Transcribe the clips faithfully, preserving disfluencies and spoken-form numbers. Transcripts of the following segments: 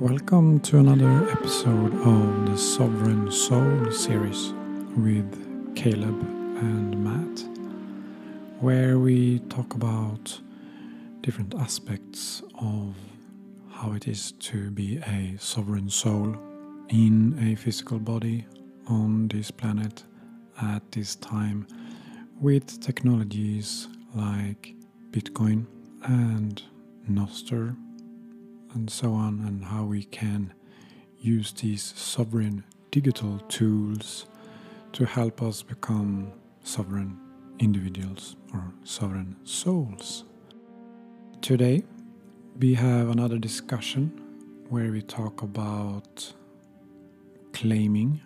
Welcome to another episode of the Sovereign Soul series with Caleb and Matt, where we talk about different aspects of how it is to be a sovereign soul in a physical body on this planet at this time, with technologies like Bitcoin and Nostr and so on, and how we can use these sovereign digital tools to help us become sovereign individuals or sovereign souls. Today we have another discussion where we talk about claiming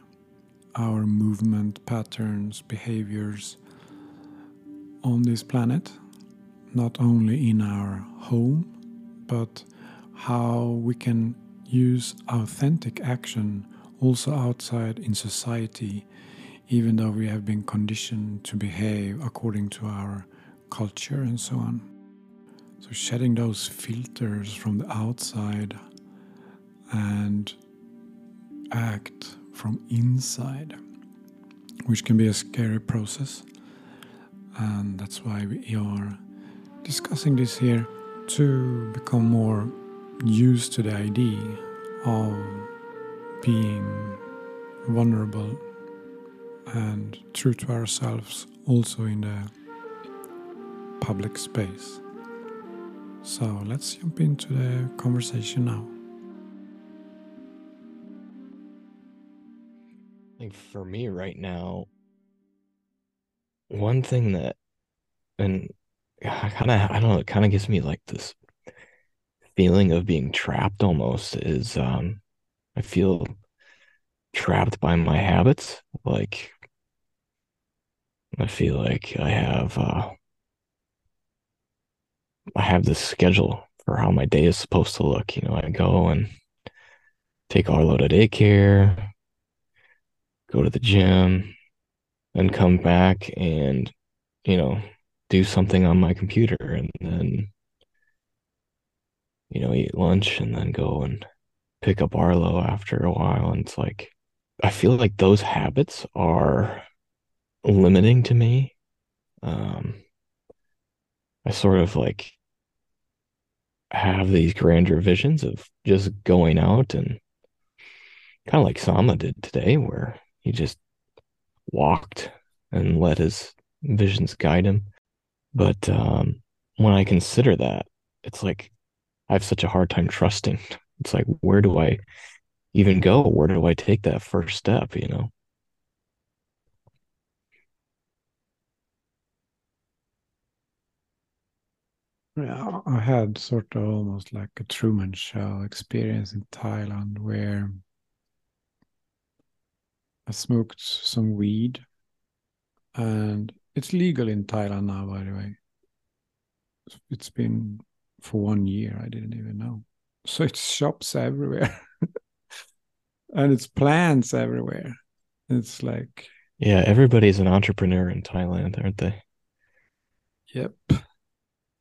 our movement patterns, behaviors on this planet, not only in our home, but how we can use authentic action also outside in society, even though we have been conditioned to behave according to our culture and so on. So shedding those filters from the outside and act from inside, which can be a scary process. And that's why we are discussing this here, to become more used to the idea of being vulnerable and true to ourselves also in the public space. So let's jump into the conversation now. I think for me right now, one thing that, and I kind of, I don't know, it kind of gives me like this feeling of being trapped almost is, um, I feel trapped by my habits. Like, I feel like I have, uh, I have this schedule for how my day is supposed to look. You know, I go and take Arlo to daycare, go to the gym, and come back and, you know, do something on my computer, and then, you know, eat lunch and then go and pick up Arlo after a while. And it's like, I feel like those habits are limiting to me. Um, I sort of like have these grander visions of just going out and kind of like Sama did today, where he just walked and let his visions guide him. But um, when I consider that, it's like I have such a hard time trusting. It's like, where do I even go? Where do I take that first step, you know? Yeah, I had sort of almost like a Truman Show experience in Thailand, where I smoked some weed, and it's legal in Thailand now, by the way. It's been for one year, I didn't even know. So it's shops everywhere. And it's plants everywhere. It's like... yeah, everybody's an entrepreneur in Thailand, aren't they? Yep.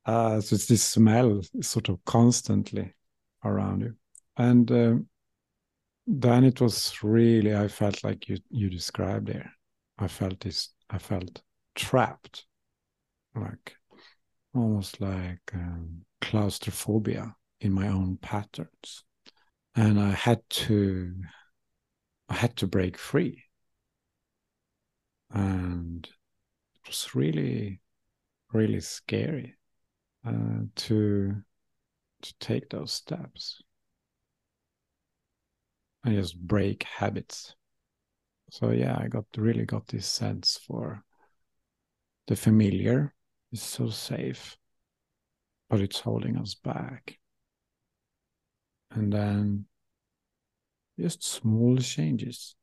Uh, so it's this smell sort of constantly around you. And um, then it was really, I felt like you, you described there. I felt this, I felt... trapped, like almost like um, claustrophobia in my own patterns, and I had to I had to break free, and it was really really scary uh, to to take those steps and just break habits. So yeah, I got really got this sense for the familiar is so safe, but it's holding us back. And then just small changes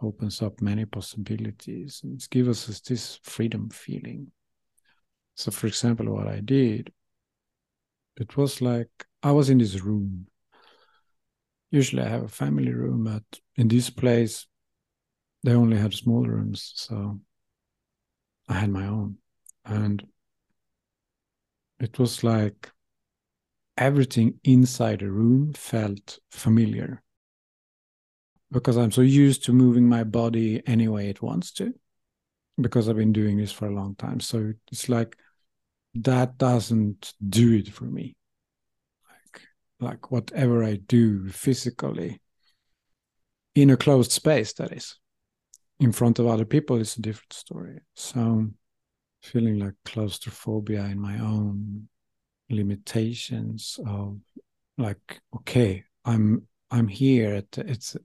opens up many possibilities, and it gives us this freedom feeling. So for example, what I did, it was like I was in this room. Usually I have a family room, but in this place they only have small rooms, so I had my own. And it was like everything inside the room felt familiar, because I'm so used to moving my body any way it wants to, because I've been doing this for a long time. So it's like, that doesn't do it for me. Like, like whatever I do physically, in a closed space, that is, in front of other people, it's a different story. So feeling like claustrophobia in my own limitations of like, okay, I'm I'm here at the, it's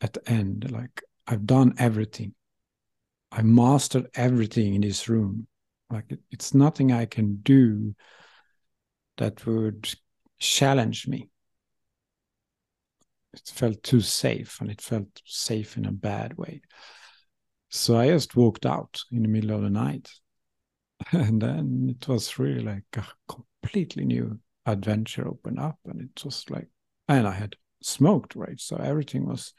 at the end. Like, I've done everything. I mastered everything in this room. Like, it, it's nothing I can do that would challenge me. It felt too safe, and it felt safe in a bad way. So I just walked out in the middle of the night. And then it was really like a completely new adventure opened up. And it was like, and I had smoked, right? So everything was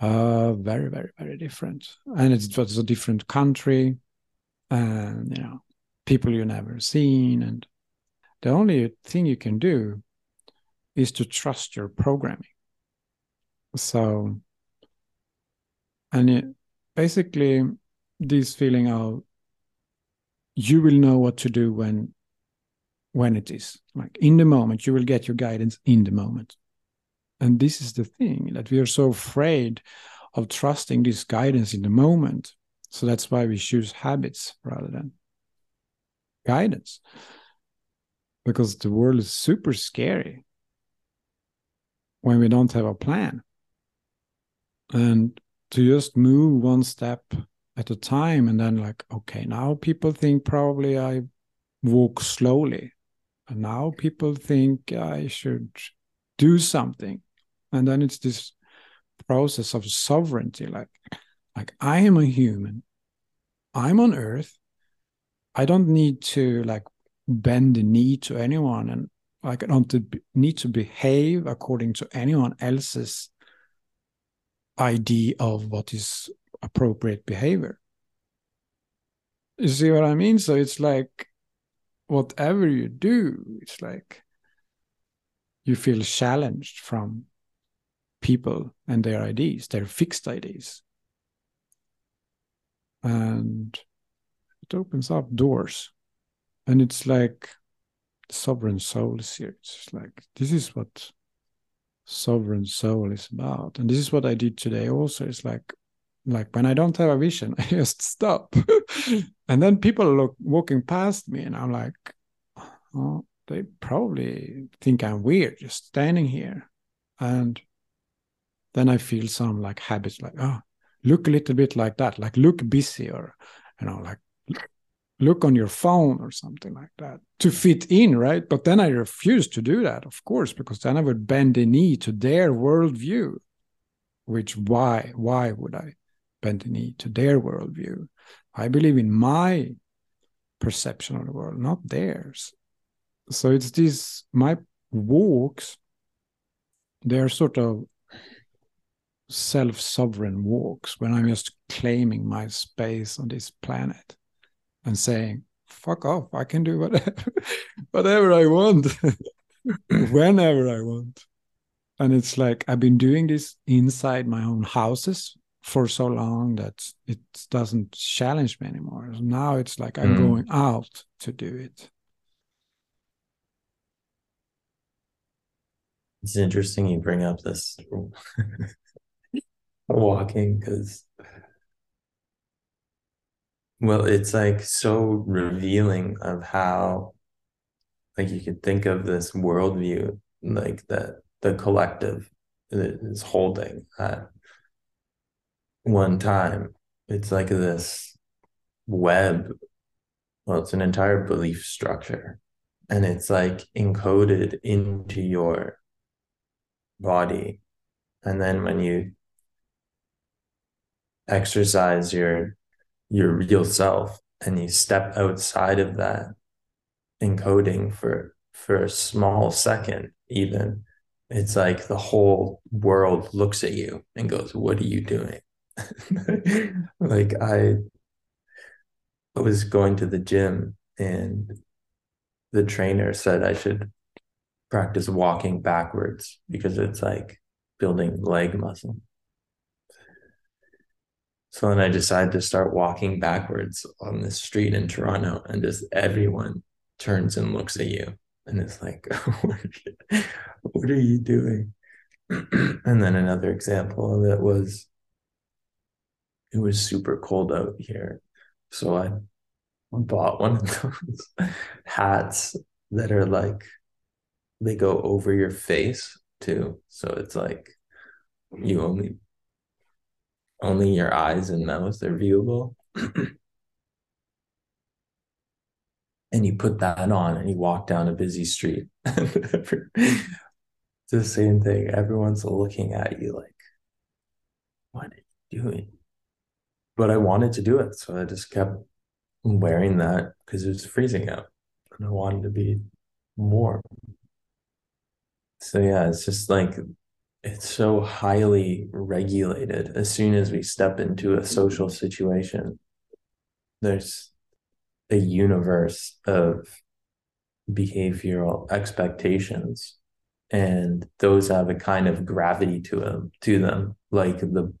uh, very, very, very different. And it was a different country. And, you know, people you never seen. And the only thing you can do is to trust your programming. So, and it, basically this feeling of you will know what to do when, when it is, like in the moment, you will get your guidance in the moment. And this is the thing, that we are so afraid of trusting this guidance in the moment. So that's why we choose habits rather than guidance, because the world is super scary when we don't have a plan. And to just move one step at a time, and then like, okay, now people think probably I walk slowly, and now people think I should do something. And then it's this process of sovereignty, like, like I am a human, I'm on earth, I don't need to like bend the knee to anyone, and like I don't need to behave according to anyone else's idea of what is appropriate behavior. You see what I mean? So it's like, whatever you do, it's like you feel challenged from people and their ideas, their fixed ideas. And it opens up doors. And it's like, Sovereign Soul series, like this is what Sovereign Soul is about, and this is what I did today also. It's like, like when I don't have a vision, I just stop, and then people look walking past me, and I'm like, oh, they probably think I'm weird just standing here. And then I feel some like habits, like, oh, look a little bit like that, like look busy, or you know, like look on your phone or something like that to fit in, right? But then I refuse to do that, of course, because then I would bend the knee to their worldview, which why, why would I bend the knee to their worldview? I believe in my perception of the world, not theirs. So it's these, my walks, they're sort of self-sovereign walks when I'm just claiming my space on this planet. And saying, fuck off, I can do whatever, whatever I want, whenever I want. And it's like, I've been doing this inside my own houses for so long that it doesn't challenge me anymore. Now it's like, I'm mm. going out to do it. It's interesting you bring up this walking, because... Well, it's like so revealing of how, like, you could think of this worldview, like that the collective is holding at one time. It's like this web. Well, it's an entire belief structure, and it's like encoded into your body. And then when you exercise your your real self and you step outside of that encoding for for a small second, even, it's like the whole world looks at you and goes, what are you doing? Like I was going to the gym, and the trainer said I should practice walking backwards because it's like building leg muscle. So then I decided to start walking backwards on this street in Toronto, and just everyone turns and looks at you. And it's like, what are you doing? And then another example that was, it was super cold out here. So I bought one of those hats that are like, they go over your face too. So it's like, you only, only your eyes and mouth are viewable. And you put that on and you walk down a busy street. It's the same thing. Everyone's looking at you like, what are you doing? But I wanted to do it. So I just kept wearing that because it was freezing out and I wanted to be warm. So yeah, it's just like, it's so highly regulated. As soon as we step into a social situation, there's a universe of behavioral expectations, and those have a kind of gravity to them, to them, like the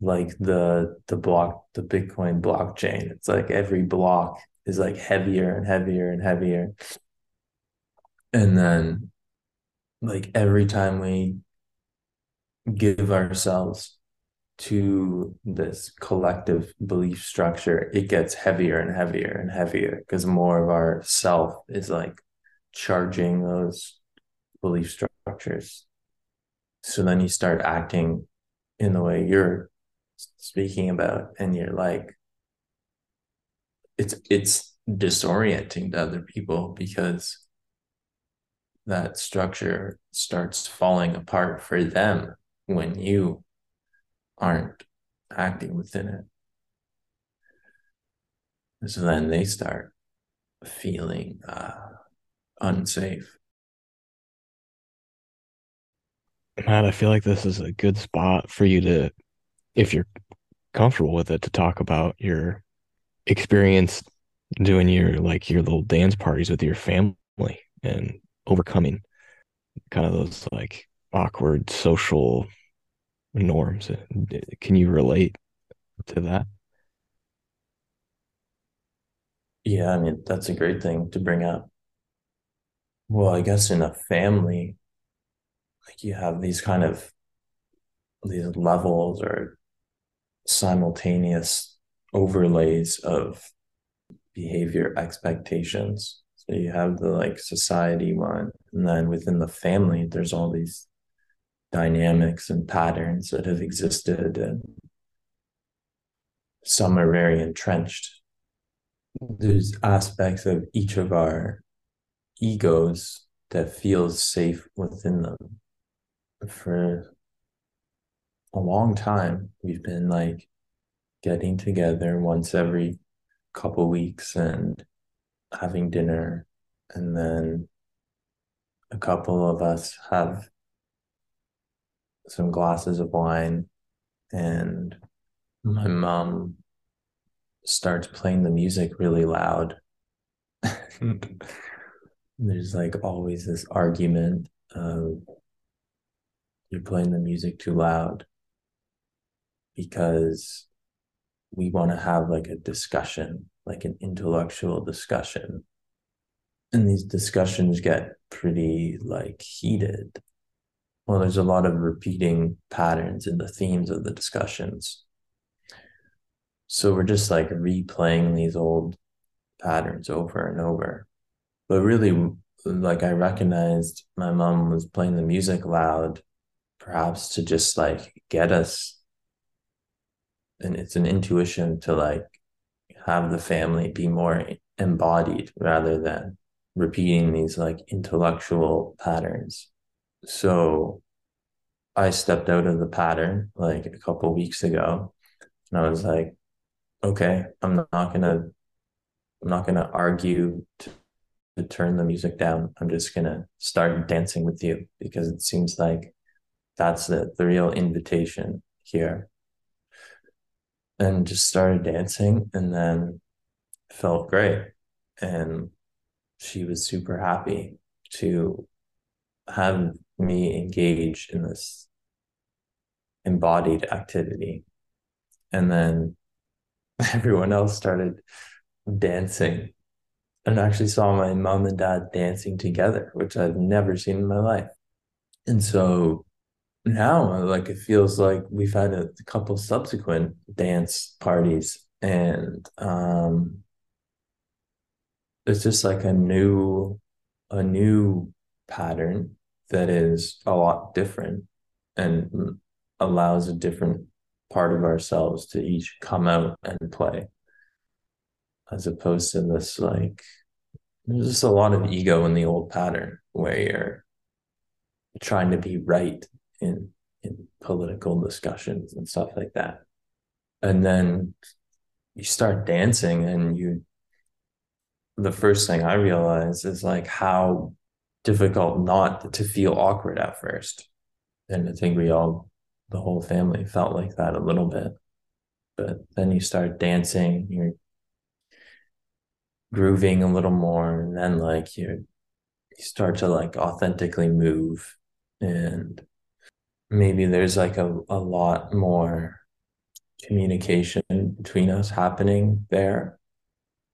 like the the block, the Bitcoin blockchain. It's like every block is like heavier and heavier and heavier. And then like every time we give ourselves to this collective belief structure, it gets heavier and heavier and heavier, because more of our self is like charging those belief structures. So then you start acting in the way you're speaking about, and you're like, it's it's disorienting to other people because that structure starts falling apart for them when you aren't acting within it. And so then they start feeling uh, unsafe. Matt, I feel like this is a good spot for you to, if you're comfortable with it, to talk about your experience doing your, like, your little dance parties with your family and overcoming kind of those like awkward social norms. Can you relate to that? Yeah, I mean, that's a great thing to bring up. Well, I guess in a family, like you have these kind of these levels or simultaneous overlays of behavior expectations. So you have the like society one, and then within the family, there's all these dynamics and patterns that have existed, and some are very entrenched. There's aspects of each of our egos that feels safe within them. For a long time, we've been like getting together once every couple weeks and having dinner, and then a couple of us have some glasses of wine, and my mom starts playing the music really loud. There's like always this argument of you're playing the music too loud, because we want to have like a discussion, like an intellectual discussion. And these discussions get pretty like heated. Well, there's a lot of repeating patterns in the themes of the discussions. So we're just like replaying these old patterns over and over. But really, like I recognized my mom was playing the music loud, perhaps to just like get us. And it's an intuition to like have the family be more embodied rather than repeating these like intellectual patterns. So I stepped out of the pattern like a couple weeks ago, and I was like, okay, I'm not gonna, I'm not gonna argue to, to turn the music down. I'm just gonna start dancing with you, because it seems like that's the, the real invitation here. And just started dancing, and then felt great. And she was super happy to have me engage in this embodied activity. And then everyone else started dancing, and I actually saw my mom and dad dancing together, which I've never seen in my life. And so now, like, it feels like we've had a couple subsequent dance parties, and um, it's just like a new, a new pattern that is a lot different and allows a different part of ourselves to each come out and play, as opposed to this, like, there's just a lot of ego in the old pattern where you're trying to be right in in political discussions and stuff like that. And then you start dancing, and you the first thing I realized is, like, how difficult not to feel awkward at first. And I think we all, the whole family, felt like that a little bit. But then you start dancing, you're grooving a little more, and then, like, you you start to, like, authentically move, and maybe there's, like, a, a lot more communication between us happening there,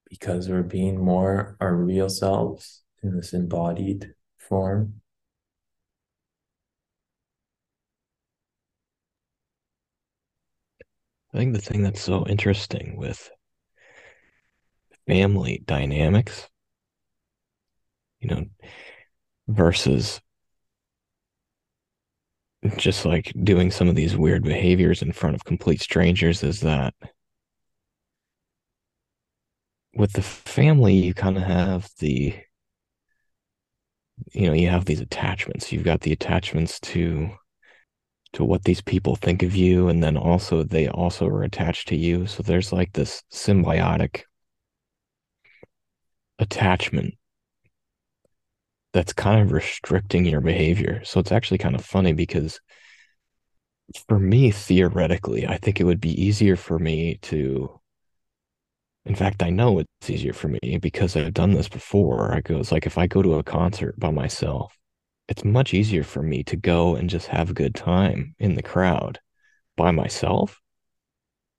because we're being more our real selves in this embodied form. I think the thing that's so interesting with family dynamics, you know, versus just, like, doing some of these weird behaviors in front of complete strangers, is that with the family, you kind of have the, you know, you have these attachments. You've got the attachments to to what these people think of you, and then also they also are attached to you. So there's, like, this symbiotic attachment that's kind of restricting your behavior. So it's actually kind of funny, because for me, theoretically, I think it would be easier for me to, in fact, I know it's easier for me because I've done this before. I go, it's like, if I go to a concert by myself, it's much easier for me to go and just have a good time in the crowd by myself.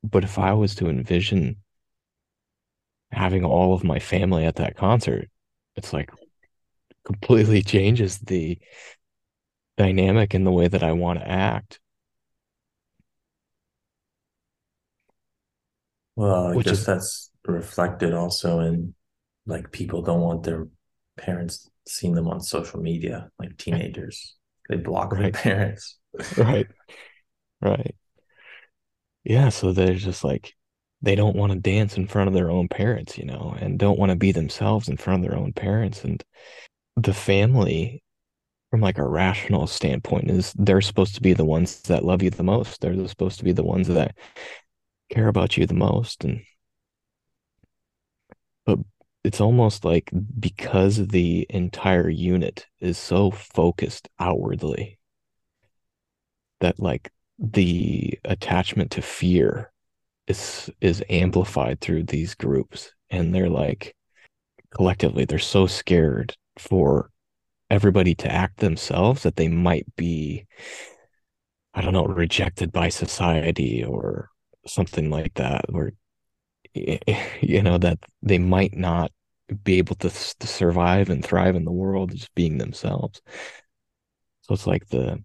But if I was to envision having all of my family at that concert, it's like, completely changes the dynamic in the way that I want to act. Well, I Which guess is, that's reflected also in, like, people don't want their parents seeing them on social media, like teenagers. They block right. their parents. Right. Right. Yeah. So they're just like, they don't want to dance in front of their own parents, you know, and don't want to be themselves in front of their own parents. And the family, from, like, a rational standpoint, is they're supposed to be the ones that love you the most. They're supposed to be the ones that care about you the most. And but it's almost like, because the entire unit is so focused outwardly, that, like, the attachment to fear is is amplified through these groups. And they're, like, collectively, they're so scared for everybody to act themselves that they might be, I don't know, rejected by society or something like that, or, you know, that they might not be able to, to survive and thrive in the world just being themselves. So it's like the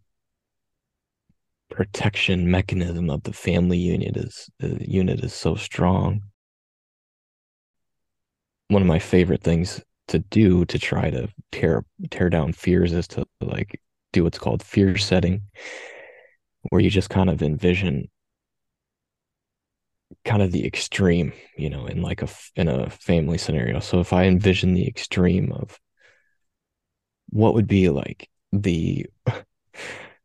protection mechanism of the family unit is the unit is so strong. One of my favorite things to do to try to tear tear down fears is to, like, do what's called fear setting, where you just kind of envision kind of the extreme, you know, in, like, a in a family scenario. So if I envision the extreme of what would be, like, the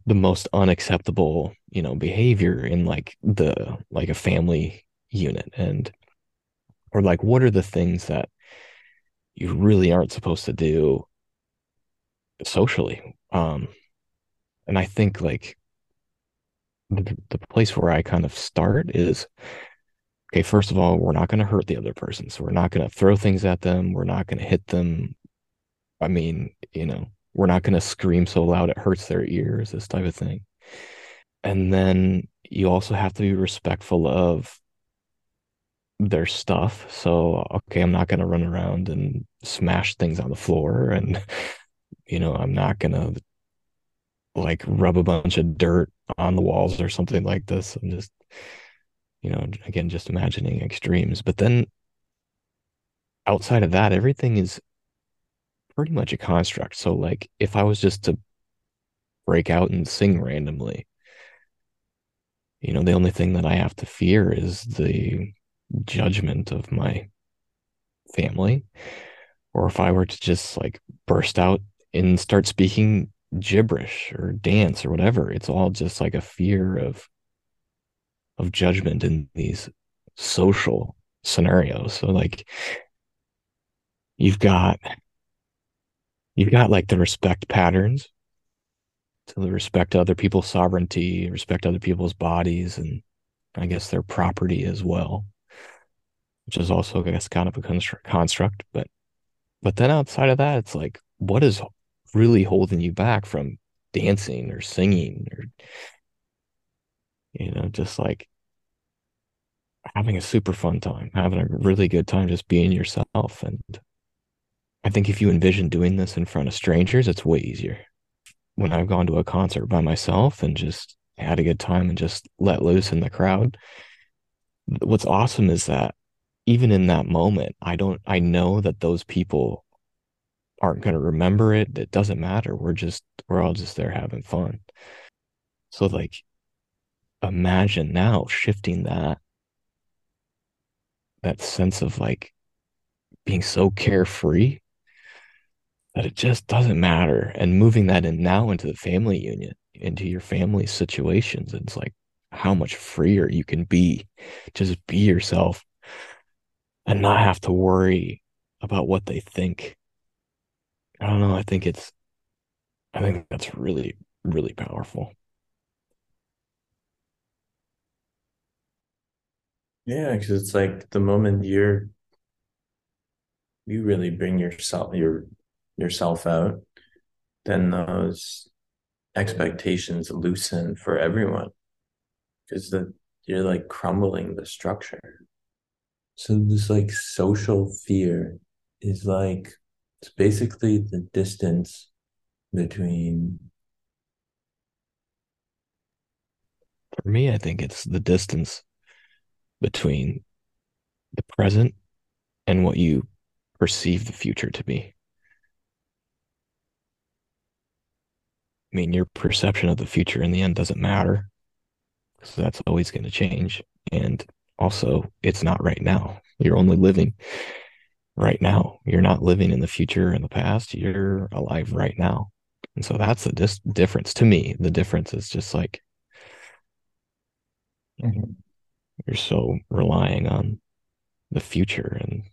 the most unacceptable, you know, behavior in, like, the like a family unit, and or, like, what are the things that you really aren't supposed to do socially. Um, and I think, like, the, the place where I kind of start is, okay, first of all, we're not going to hurt the other person. So we're not going to throw things at them. We're not going to hit them. I mean, you know, we're not going to scream so loud it hurts their ears, this type of thing. And then you also have to be respectful of their stuff. So, okay, I'm not going to run around and smash things on the floor. And, you know, I'm not going to like rub a bunch of dirt on the walls or something like this. I'm just, you know, again, just imagining extremes. But then outside of that, everything is pretty much a construct. So like if I was just to break out and sing randomly, you know, the only thing that I have to fear is the judgment of my family. Or if I were to just like burst out and start speaking gibberish or dance or whatever, it's all just like a fear of of judgment in these social scenarios. So like you've got You've got like the respect patterns, so the respect to other people's sovereignty, respect to other people's bodies, and I guess their property as well, which is also, I guess, kind of a construct. But but then outside of that, it's like, what is really holding you back from dancing or singing or, you know, just like having a super fun time, having a really good time, just being yourself? And I think if you envision doing this in front of strangers, it's way easier. When I've gone to a concert by myself and just had a good time and just let loose in the crowd, what's awesome is that even in that moment, I don't, I know that those people aren't going to remember it. It doesn't matter. We're just, we're all just there having fun. So like, imagine now shifting that, that sense of like being so carefree that it just doesn't matter, and moving that in now into the family unit, into your family situations. It's like how much freer you can be, just be yourself and not have to worry about what they think. I don't know. I think it's, I think that's really, really powerful. Yeah. Cause it's like the moment you're, you really bring yourself, your, yourself out, then those expectations loosen for everyone, because the you're like crumbling the structure. So this like social fear is like, it's basically the distance between, for me, I think it's the distance between the present and what you perceive the future to be. I mean, your perception of the future in the end doesn't matter, because that's always going to change. And also, it's not right now. You're only living right now. You're not living in the future and the past. You're alive right now. And so that's the dis- difference to me. The difference is just like, mm-hmm. You're so relying on the future. And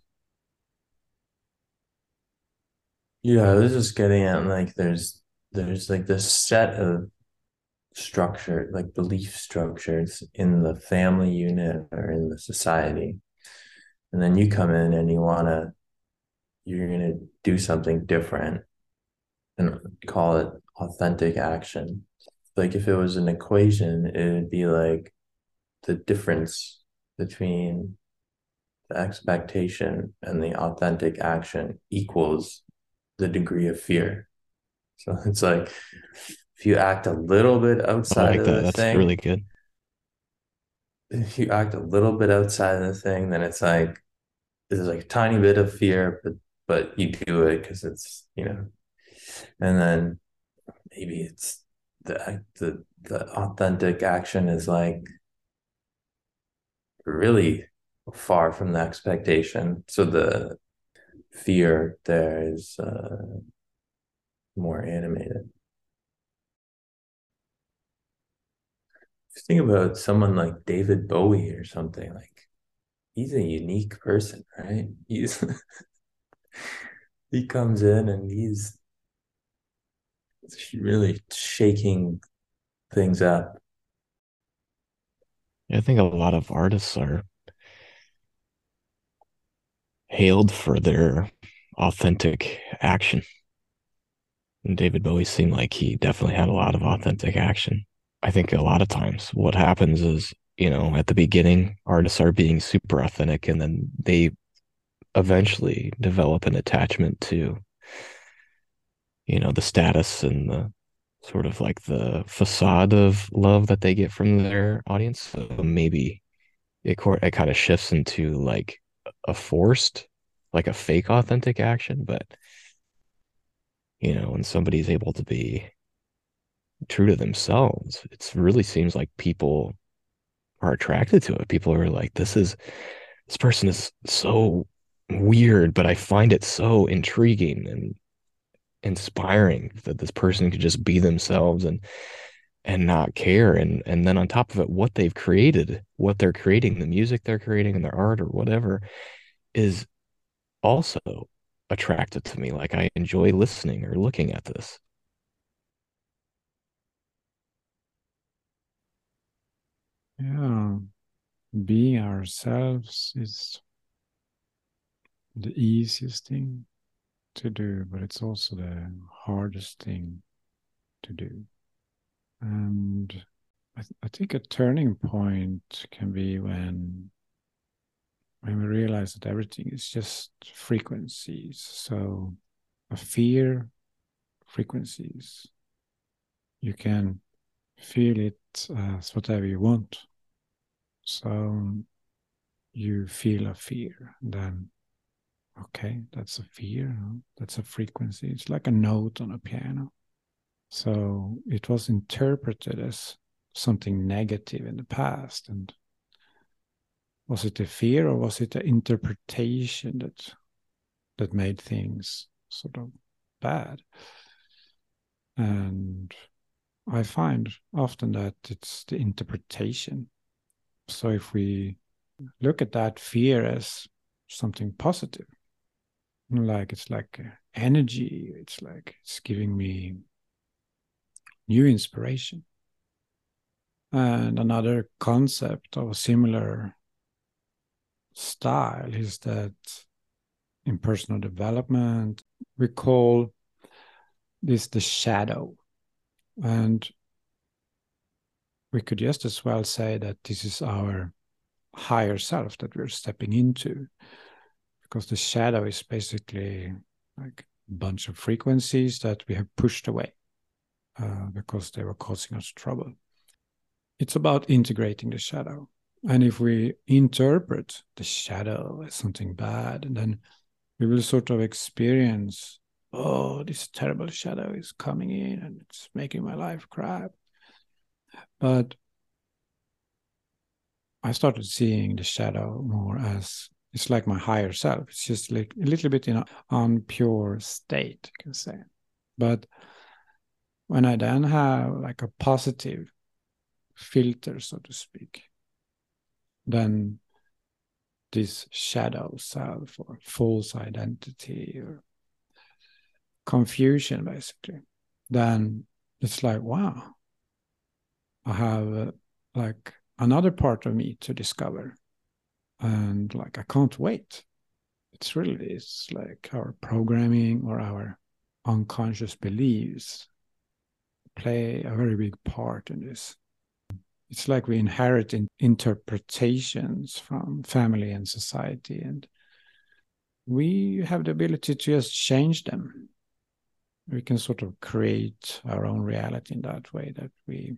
yeah, I was just getting at like there's There's like this set of structure, like belief structures in the family unit or in the society. And then you come in and you want to, you're going to do something different and call it authentic action. Like if it was an equation, it would be like the difference between the expectation and the authentic action equals the degree of fear. So it's like, if you act a little bit outside of the thing, really good. If you act a little bit outside of the thing, then it's like, there's like a tiny bit of fear, but, but you do it because it's, you know, and then maybe it's the, the, the authentic action is like really far from the expectation. So the fear there is, uh, more animated. If you think about someone like David Bowie or something, like he's a unique person, right? He's he comes in and he's really shaking things up. I think a lot of artists are hailed for their authentic action. And David Bowie seemed like he definitely had a lot of authentic action. I think a lot of times what happens is, you know, at the beginning, artists are being super authentic, and then they eventually develop an attachment to, you know, the status and the sort of like the facade of love that they get from their audience. So maybe it, it kind of shifts into like a forced, like a fake authentic action. But, you know, when somebody's able to be true to themselves, it really seems like people are attracted to it. People are like, this is, this person is so weird, but I find it so intriguing and inspiring that this person could just be themselves and and not care. And and then on top of it, what they've created, what they're creating, the music they're creating and their art or whatever is also attractive to me. Like, I enjoy listening or looking at this. Yeah, being ourselves is the easiest thing to do, but it's also the hardest thing to do. And I, th- I think a turning point can be when when we realize that everything is just frequencies. So a fear, frequencies. You can feel it as whatever you want. So you feel a fear, then okay, that's a fear, that's a frequency. It's like a note on a piano. So it was interpreted as something negative in the past. And was it a fear, or was it an interpretation that that made things sort of bad? And I find often that it's the interpretation. So if we look at that fear as something positive, like it's like energy, it's like it's giving me new inspiration. And another concept of a similar style is that in personal development, we call this the shadow. And we could just as well say that this is our higher self that we're stepping into, because the shadow is basically like a bunch of frequencies that we have pushed away uh, because they were causing us trouble. It's about integrating the shadow. And if we interpret the shadow as something bad, and then we will sort of experience, oh, this terrible shadow is coming in and it's making my life crap. But I started seeing the shadow more as it's like my higher self. It's just like a little bit in an unpure state, you can say. But when I then have like a positive filter, so to speak, then this shadow self or false identity or confusion, basically, then it's like, wow, I have uh, like another part of me to discover, and like I can't wait. It's really it's like our programming or our unconscious beliefs play a very big part in this. It's like we inherit in interpretations from family and society, and we have the ability to just change them. We can sort of create our own reality in that way, that we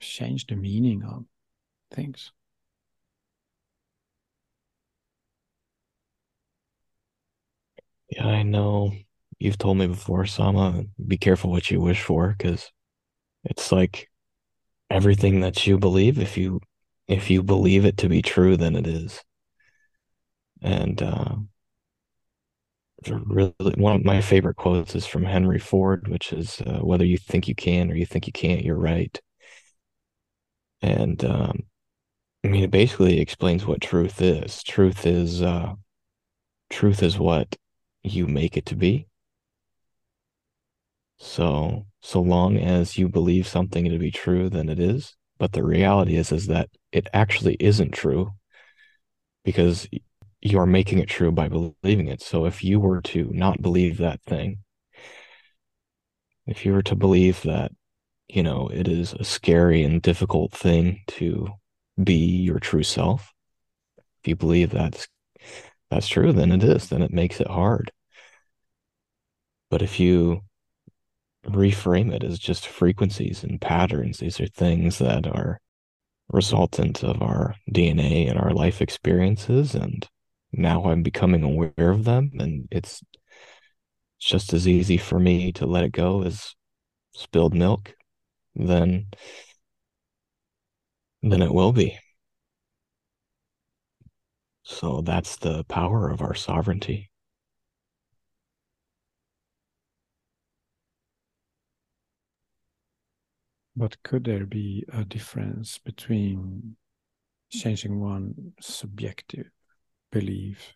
change the meaning of things. Yeah, I know you've told me before, Sama, be careful what you wish for, because it's like everything that you believe, if you if you believe it to be true, then it is. And uh, really, one of my favorite quotes is from Henry Ford, which is uh, whether you think you can or you think you can't, you're right. And um, I mean, it basically explains what truth is. Truth is uh, truth is what you make it to be. So, so long as you believe something to be true, then it is. But the reality is, is that it actually isn't true, because you are making it true by believing it. So if you were to not believe that thing, if you were to believe that, you know, it is a scary and difficult thing to be your true self, if you believe that's that's true, then it is, then it makes it hard. But if you reframe it as just frequencies and patterns, these are things that are resultant of our D N A and our life experiences, and now I'm becoming aware of them, and it's just as easy for me to let it go as spilled milk, then then it will be. So that's the power of our sovereignty. But could there be a difference between changing one subjective belief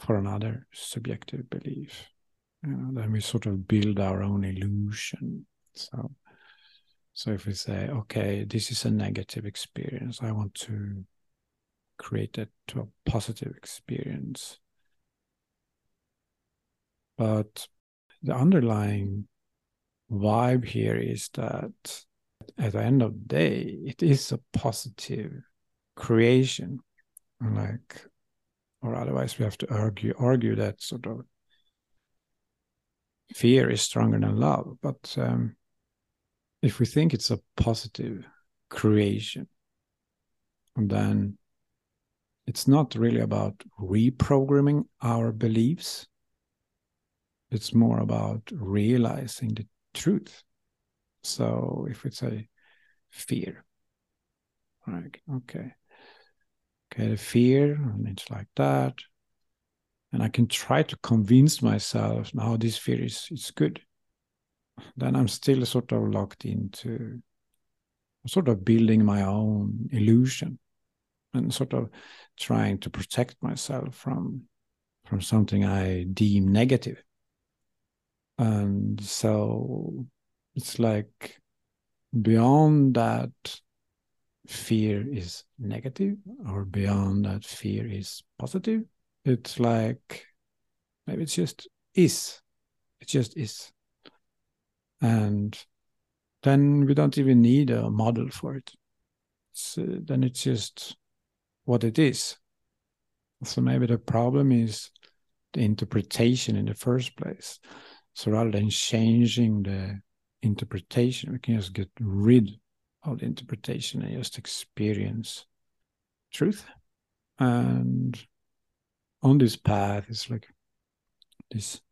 for another subjective belief? You know, then we sort of build our own illusion. So, so if we say, okay, this is a negative experience, I want to create it to a positive experience. But the underlying vibe here is that at the end of the day, it is a positive creation. Like, or otherwise we have to argue, argue that sort of fear is stronger than love. But um, if we think it's a positive creation, then it's not really about reprogramming our beliefs. It's more about realizing the truth. So if we say fear, like, okay, okay, the fear, and it's like that. And I can try to convince myself now this fear is it's good. Then I'm still sort of locked into sort of building my own illusion and sort of trying to protect myself from, from something I deem negative. And so it's like beyond that fear is negative or beyond that fear is positive. It's like, maybe it's just is. It just is. And then we don't even need a model for it. So then it's just what it is. So maybe the problem is the interpretation in the first place. So rather than changing the interpretation, we can just get rid of the interpretation and just experience truth. And on this path, it's like this,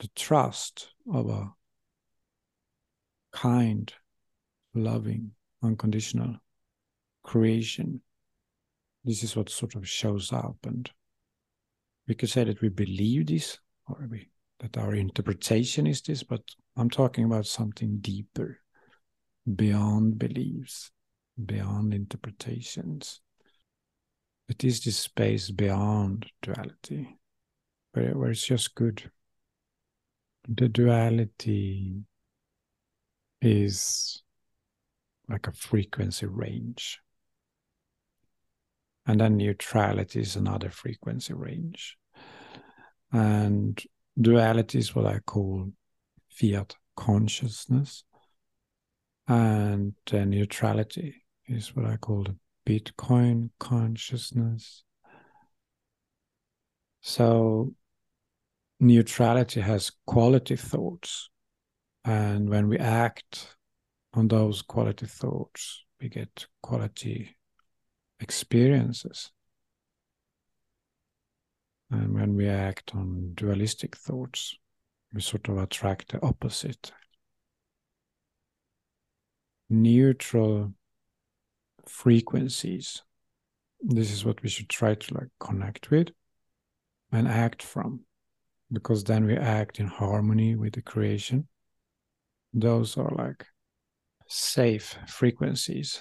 the trust of a kind, loving, unconditional creation. This is what sort of shows up. And we could say that we believe this, or we, that our interpretation is this, but I'm talking about something deeper, beyond beliefs, beyond interpretations. It is this space beyond duality, where, where it's just good. The duality is like a frequency range. And then neutrality is another frequency range. And duality is what I call fiat consciousness. And then neutrality is what I call the Bitcoin consciousness. So neutrality has quality thoughts, and when we act on those quality thoughts, we get quality experiences. And when we act on dualistic thoughts, we sort of attract the opposite. Neutral frequencies. This is what we should try to like connect with and act from, because then we act in harmony with the creation. Those are like safe frequencies,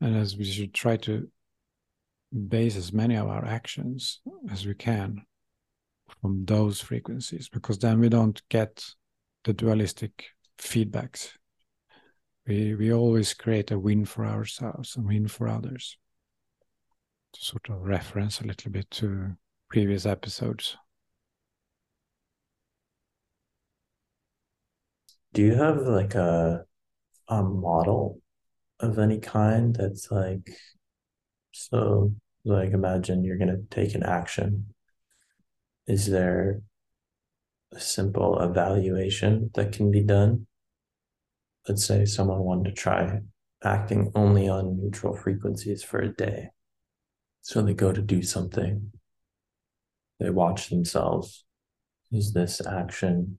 and as we should try to base as many of our actions as we can from those frequencies, because then we don't get the dualistic feedbacks. We, we always create a win for ourselves and win for others. To sort of reference a little bit to previous episodes. Do you have like a a model of any kind that's like, so like imagine you're going to take an action. Is there a simple evaluation that can be done? Let's say someone wanted to try acting only on neutral frequencies for a day. So they go to do something. They watch themselves. Is this action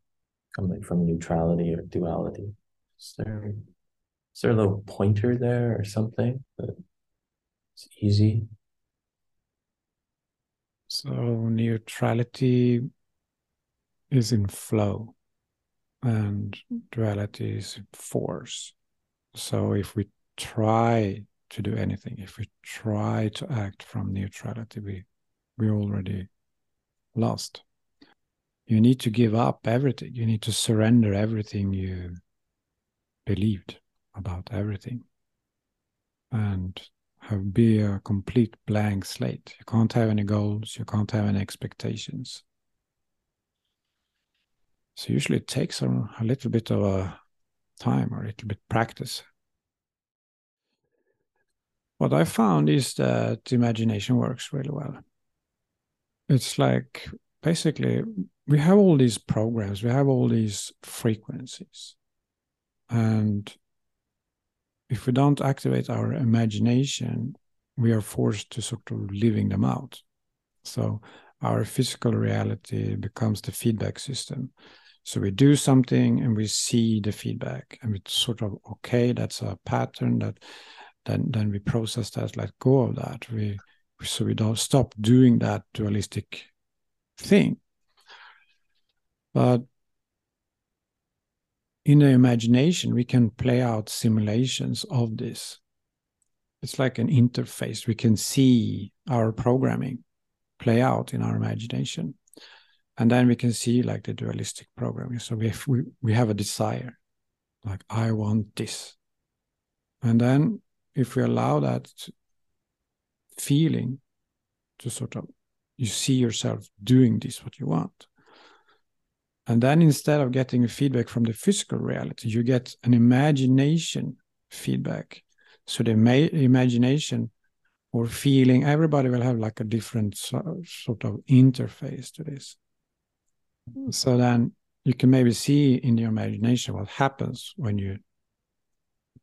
coming from neutrality or duality? Is there, is there a little pointer there or something that's easy? So neutrality is in flow and duality is in force. So if we try to do anything, if we try to act from neutrality, we we already lost. You need to give up everything. You need to surrender everything you believed about everything and have be a complete blank slate. You can't have any goals. You can't have any expectations. So usually it takes a, a little bit of a time or a little bit practice. What I found is that imagination works really well. It's like, basically, we have all these programs, we have all these frequencies. And if we don't activate our imagination, we are forced to sort of living them out. So our physical reality becomes the feedback system. So we do something and we see the feedback. And it's sort of, okay, that's a pattern that... Then, then we process that, let go of that. We so we don't stop doing that dualistic thing. But in the imagination, we can play out simulations of this. It's like an interface. We can see our programming play out in our imagination, and then we can see like the dualistic programming. So if we we have a desire, like I want this, and then, if we allow that feeling to sort of, you see yourself doing this, what you want. And then instead of getting a feedback from the physical reality, you get an imagination feedback. So the ma- imagination or feeling, everybody will have like a different so- sort of interface to this. So then you can maybe see in your imagination what happens when you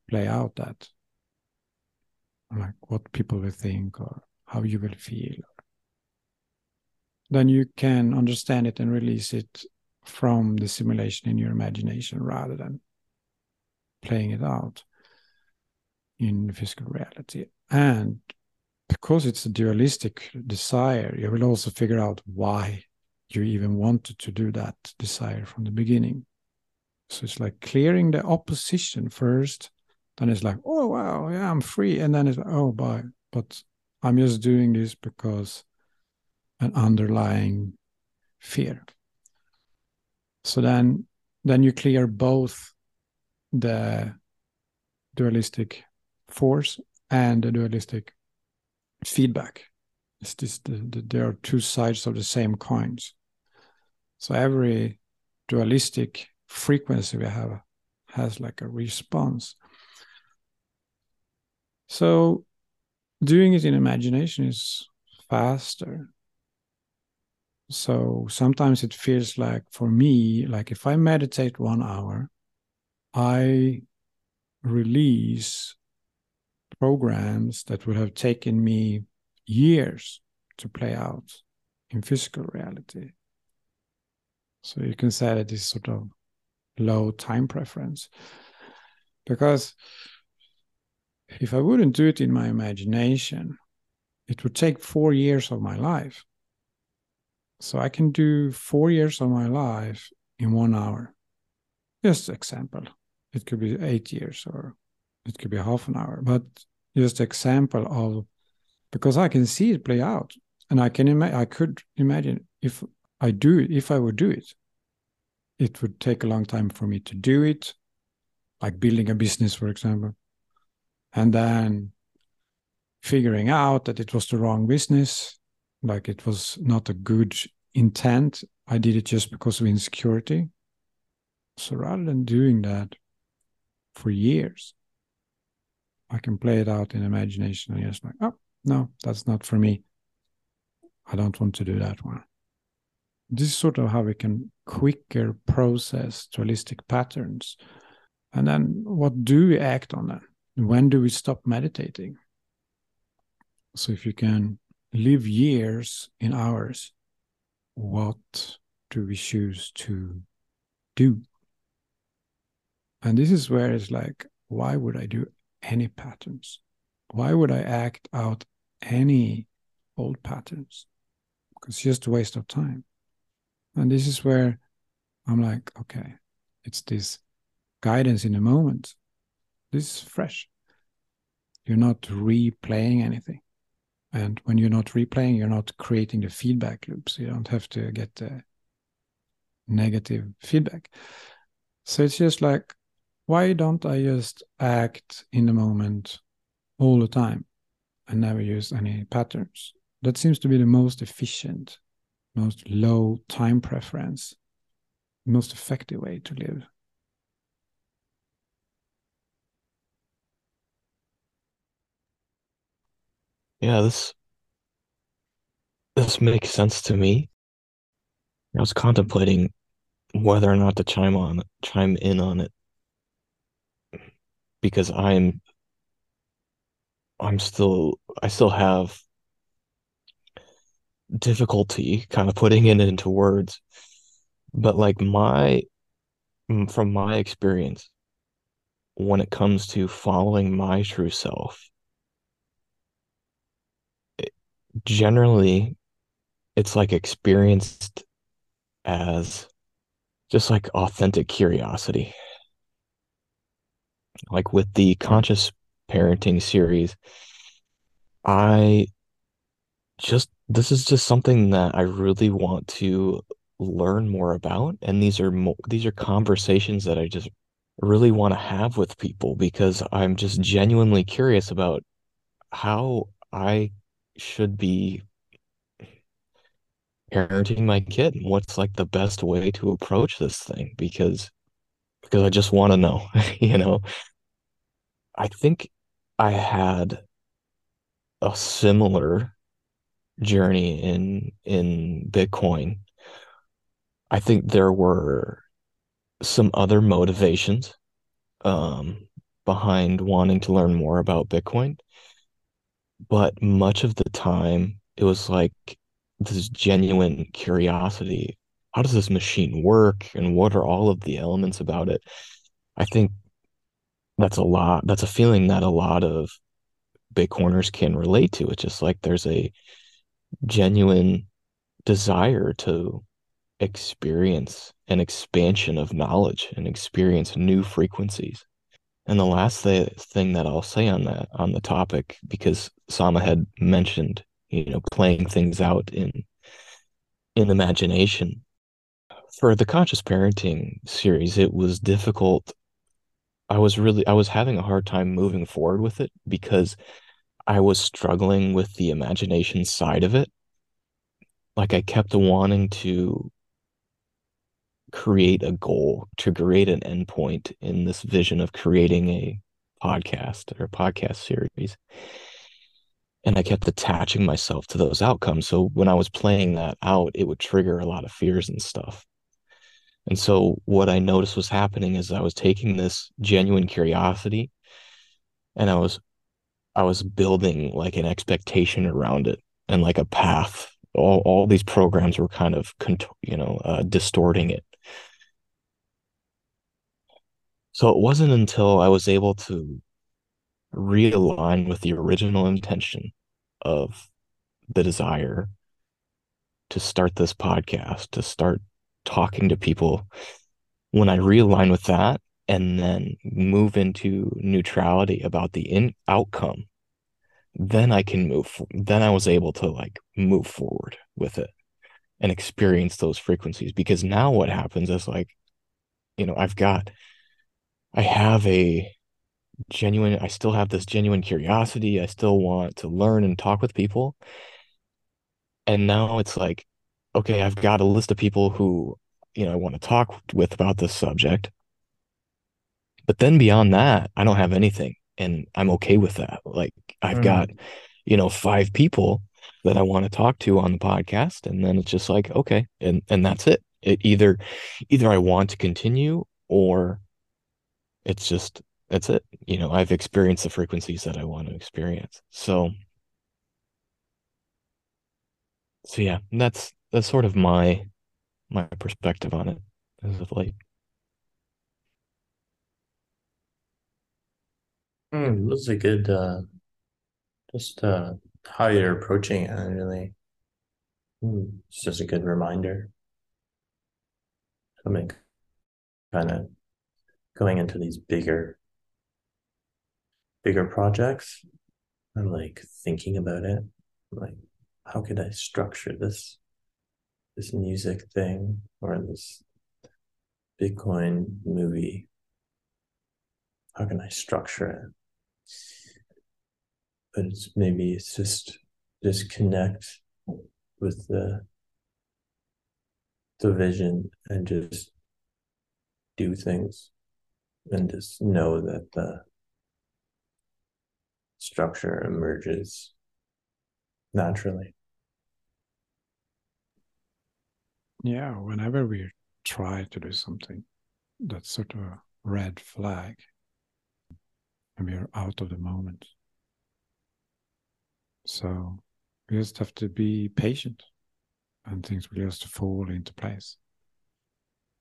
play out that. Like what people will think or how you will feel. Then you can understand it and release it from the simulation in your imagination rather than playing it out in physical reality. And because it's a dualistic desire, you will also figure out why you even wanted to do that desire from the beginning. So it's like clearing the opposition first. Then it's like, oh, wow, yeah, I'm free. And then it's like, oh, bye. But I'm just doing this because an underlying fear. So then, then you clear both the dualistic force and the dualistic feedback. It's just the, the, there are two sides of the same coins. So every dualistic frequency we have has like a response. So doing it in imagination is faster. So sometimes it feels like, for me, like if I meditate one hour, I release programs that would have taken me years to play out in physical reality. So you can say that it's sort of low time preference. Because if I wouldn't do it in my imagination, it would take four years of my life. So I can do four years of my life in one hour. Just example. It could be eight years or it could be half an hour. But just example of, because I can see it play out. And I can ima- I could imagine if I do it, if I would do it, it would take a long time for me to do it. Like building a business, for example. And then figuring out that it was the wrong business, like it was not a good intent. I did it just because of insecurity. So rather than doing that for years, I can play it out in imagination and just like, oh, no, that's not for me. I don't want to do that one. This is sort of how we can quicker process dualistic patterns. And then what do we act on then? When do we stop meditating? So if you can live years in hours, what do we choose to do? And this is where it's like, why would I do any patterns? Why would I act out any old patterns? Because it's just a waste of time. And this is where I'm like, okay, it's this guidance in the moment. This is fresh. You're not replaying anything. And when you're not replaying, you're not creating the feedback loops. You don't have to get the negative feedback. So it's just like, why don't I just act in the moment all the time and never use any patterns? That seems to be the most efficient, most low time preference, most effective way to live. Yeah, this this makes sense to me. I was contemplating whether or not to chime on chime in on it, because I'm I'm still I still have difficulty kind of putting it into words. But like my from my experience, when it comes to following my true self, generally it's like experienced as just like authentic curiosity. Like with the conscious parenting series, I just this is just something that I really want to learn more about, and these are mo- these are conversations that I just really want to have with people, because I'm just genuinely curious about how I should be parenting my kid, what's like the best way to approach this thing, because because I just want to know. you know I think I had a similar journey in in Bitcoin. I think there were some other motivations um behind wanting to learn more about Bitcoin, but much of the time it was like this genuine curiosity. How does this machine work, and what are all of the elements about it? I think that's a lot that's a feeling that a lot of Bitcoiners can relate to. It's just like there's a genuine desire to experience an expansion of knowledge and experience new frequencies. And the last th- thing that I'll say on that on the topic, because Sama had mentioned, you know, playing things out in in imagination. For the conscious parenting series, it was difficult. I was really I was having a hard time moving forward with it because I was struggling with the imagination side of it. Like I kept wanting to create a goal, to create an endpoint in this vision of creating a podcast or podcast series. And I kept attaching myself to those outcomes. So when I was playing that out, it would trigger a lot of fears and stuff. And so what I noticed was happening is I was taking this genuine curiosity and I was I was building like an expectation around it and like a path. All all these programs were kind of, you know, uh, distorting it. So it wasn't until I was able to realign with the original intention of the desire to start this podcast, to start talking to people, when I realign with that and then move into neutrality about the in outcome, then I can move, then I was able to like move forward with it and experience those frequencies. Because now what happens is like, you know, I've got, I have a genuine, I still have this genuine curiosity. I still want to learn and talk with people. And now it's like, okay, I've got a list of people who you know, I want to talk with about this subject. But then beyond that, I don't have anything, and I'm okay with that. Like, I've mm. got, you know, five people that I want to talk to on the podcast, and then it's just like, okay, and and that's it. It either either I want to continue, or it's just, that's it. You know, I've experienced the frequencies that I want to experience. So, so yeah, that's that's sort of my my perspective on it as of late. Mm, that's a good, uh, just uh, how you're approaching it. I really, mm, it's just a good reminder. I mean, kind of going into these bigger, bigger projects, I'm like thinking about it. Like, how could I structure this, this music thing or this Bitcoin movie? How can I structure it? But it's maybe it's just just connect with the the vision and just do things, and just know that the structure emerges naturally. Yeah, whenever we try to do something, that's sort of a red flag, and we're out of the moment. So we just have to be patient, and things will just fall into place.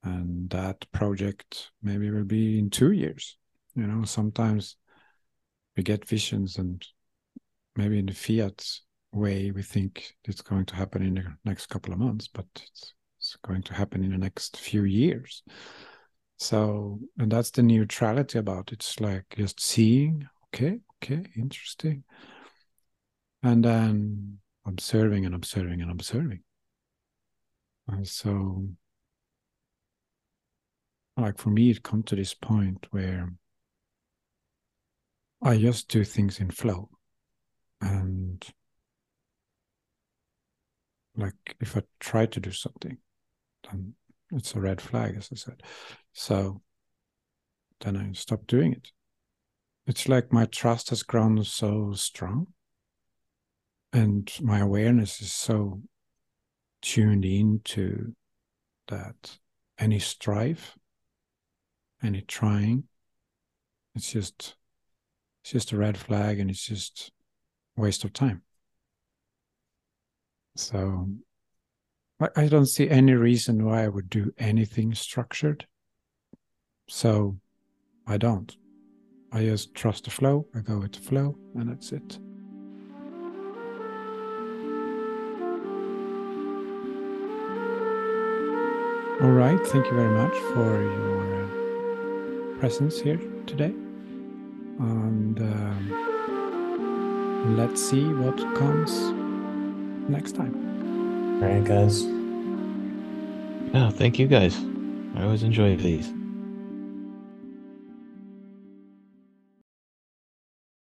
And that project maybe will be in two years. You know, sometimes we get visions, and maybe in the fiat way, we think it's going to happen in the next couple of months, but it's, it's going to happen in the next few years. So, and that's the neutrality about it. It's like just seeing, okay, okay, interesting. And then observing and observing and observing. And so, like for me, it comes to this point where I just do things in flow. And like if I try to do something, then it's a red flag, as I said. So then I stop doing it. It's like my trust has grown so strong, and my awareness is so tuned into that any strife, any trying, it's just it's just a red flag, and it's just a waste of time. So I don't see any reason why I would do anything structured. So I don't. I just trust the flow. I go with the flow, and that's it. All right. Thank you very much for your presence here today. And um, let's see what comes next time. All right, guys. Yeah, thank you guys. I always enjoy these.